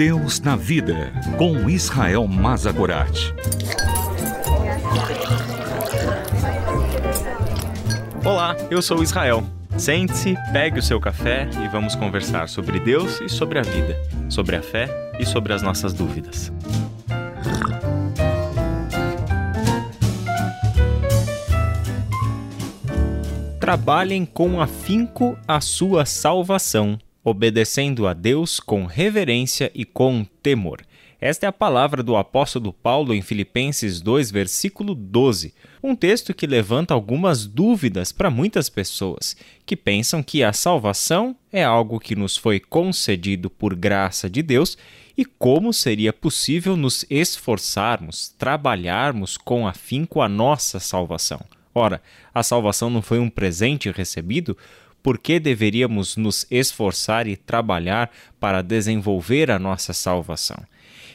Deus na Vida, com Israel Mazzacorati. Olá, eu sou Israel. Sente-se, pegue o seu café e vamos conversar sobre Deus e sobre a vida, sobre a fé e sobre as nossas dúvidas. Trabalhem com afinco a sua salvação, obedecendo a Deus com reverência e com temor. Esta é a palavra do apóstolo Paulo em Filipenses 2, versículo 12, um texto que levanta algumas dúvidas para muitas pessoas que pensam que a salvação é algo que nos foi concedido por graça de Deus e como seria possível nos esforçarmos, trabalharmos com afinco a nossa salvação. Ora, a salvação não foi um presente recebido? Por que deveríamos nos esforçar e trabalhar para desenvolver a nossa salvação?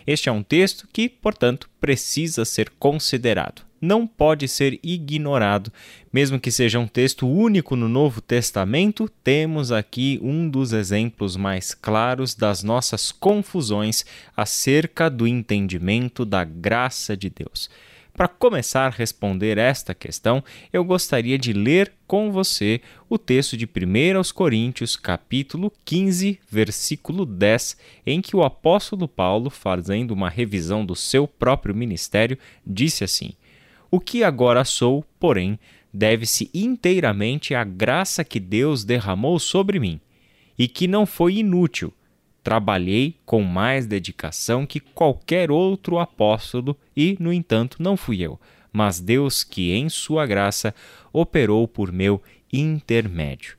Este é um texto que, portanto, precisa ser considerado. Não pode ser ignorado. Mesmo que seja um texto único no Novo Testamento, temos aqui um dos exemplos mais claros das nossas confusões acerca do entendimento da graça de Deus. Para começar a responder esta questão, eu gostaria de ler com você o texto de 1 Coríntios, capítulo 15, versículo 10, em que o apóstolo Paulo, fazendo uma revisão do seu próprio ministério, disse assim: "O que agora sou, porém, deve-se inteiramente à graça que Deus derramou sobre mim, e que não foi inútil. Trabalhei com mais dedicação que qualquer outro apóstolo e, no entanto, não fui eu, mas Deus que, em sua graça, operou por meu intermédio."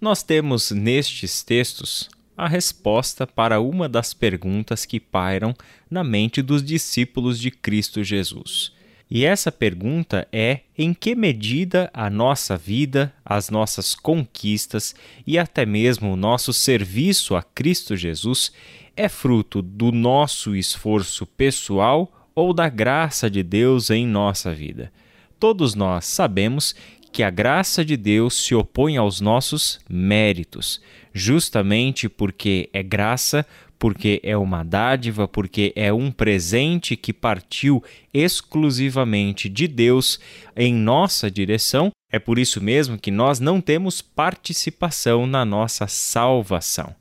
Nós temos nestes textos a resposta para uma das perguntas que pairam na mente dos discípulos de Cristo Jesus. E essa pergunta é: em que medida a nossa vida, as nossas conquistas e até mesmo o nosso serviço a Cristo Jesus é fruto do nosso esforço pessoal ou da graça de Deus em nossa vida? Todos nós sabemos que a graça de Deus se opõe aos nossos méritos, justamente porque é graça, porque é uma dádiva, porque é um presente que partiu exclusivamente de Deus em nossa direção. É por isso mesmo que nós não temos participação na nossa salvação.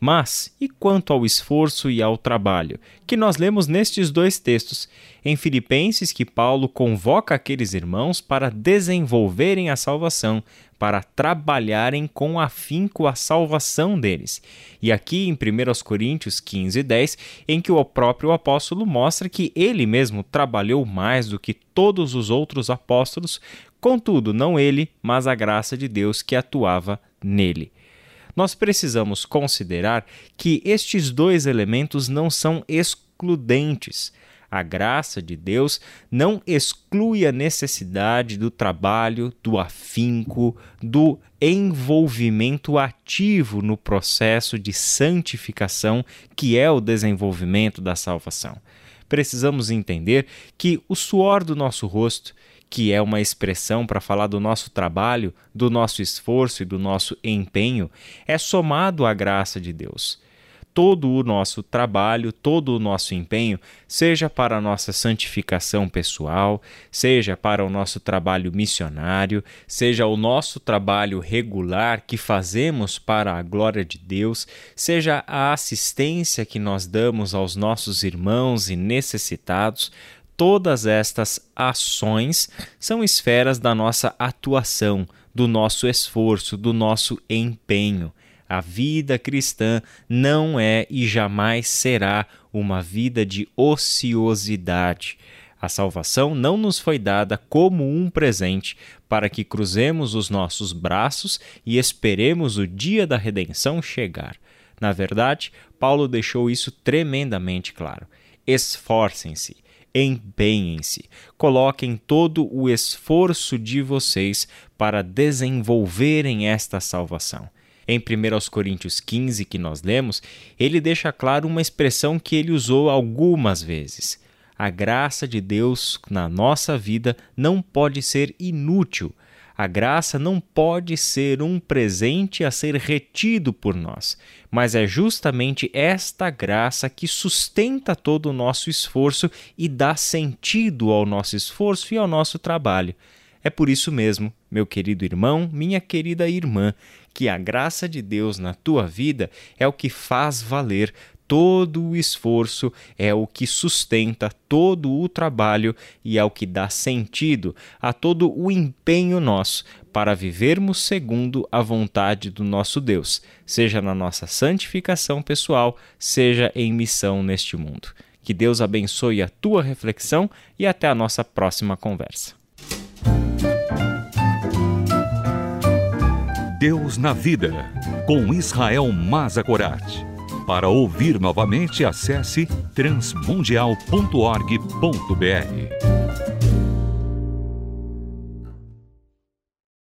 Mas, e quanto ao esforço e ao trabalho, que nós lemos nestes dois textos, em Filipenses, que Paulo convoca aqueles irmãos para desenvolverem a salvação, para trabalharem com afinco a salvação deles. E aqui em 1 Coríntios 15, 10, em que o próprio apóstolo mostra que ele mesmo trabalhou mais do que todos os outros apóstolos, contudo, não ele, mas a graça de Deus que atuava nele. Nós precisamos considerar que estes dois elementos não são excludentes. A graça de Deus não exclui a necessidade do trabalho, do afinco, do envolvimento ativo no processo de santificação, que é o desenvolvimento da salvação. Precisamos entender que o suor do nosso rosto, que é uma expressão para falar do nosso trabalho, do nosso esforço e do nosso empenho, é somado à graça de Deus. Todo o nosso trabalho, todo o nosso empenho, seja para a nossa santificação pessoal, seja para o nosso trabalho missionário, seja o nosso trabalho regular que fazemos para a glória de Deus, seja a assistência que nós damos aos nossos irmãos e necessitados, todas estas ações são esferas da nossa atuação, do nosso esforço, do nosso empenho. A vida cristã não é e jamais será uma vida de ociosidade. A salvação não nos foi dada como um presente para que cruzemos os nossos braços e esperemos o dia da redenção chegar. Na verdade, Paulo deixou isso tremendamente claro. Esforcem-se. Empenhem-se, coloquem todo o esforço de vocês para desenvolverem esta salvação. Em 1 Coríntios 15, que nós lemos, ele deixa claro uma expressão que ele usou algumas vezes. A graça de Deus na nossa vida não pode ser inútil. A graça não pode ser um presente a ser retido por nós, mas é justamente esta graça que sustenta todo o nosso esforço e dá sentido ao nosso esforço e ao nosso trabalho. É por isso mesmo, meu querido irmão, minha querida irmã, que a graça de Deus na tua vida é o que faz valer todo o esforço, é o que sustenta todo o trabalho e é o que dá sentido a todo o empenho nosso para vivermos segundo a vontade do nosso Deus, seja na nossa santificação pessoal, seja em missão neste mundo. Que Deus abençoe a tua reflexão e até a nossa próxima conversa. Deus na Vida, com Israel Mazzacorati. Para ouvir novamente, acesse transmundial.org.br.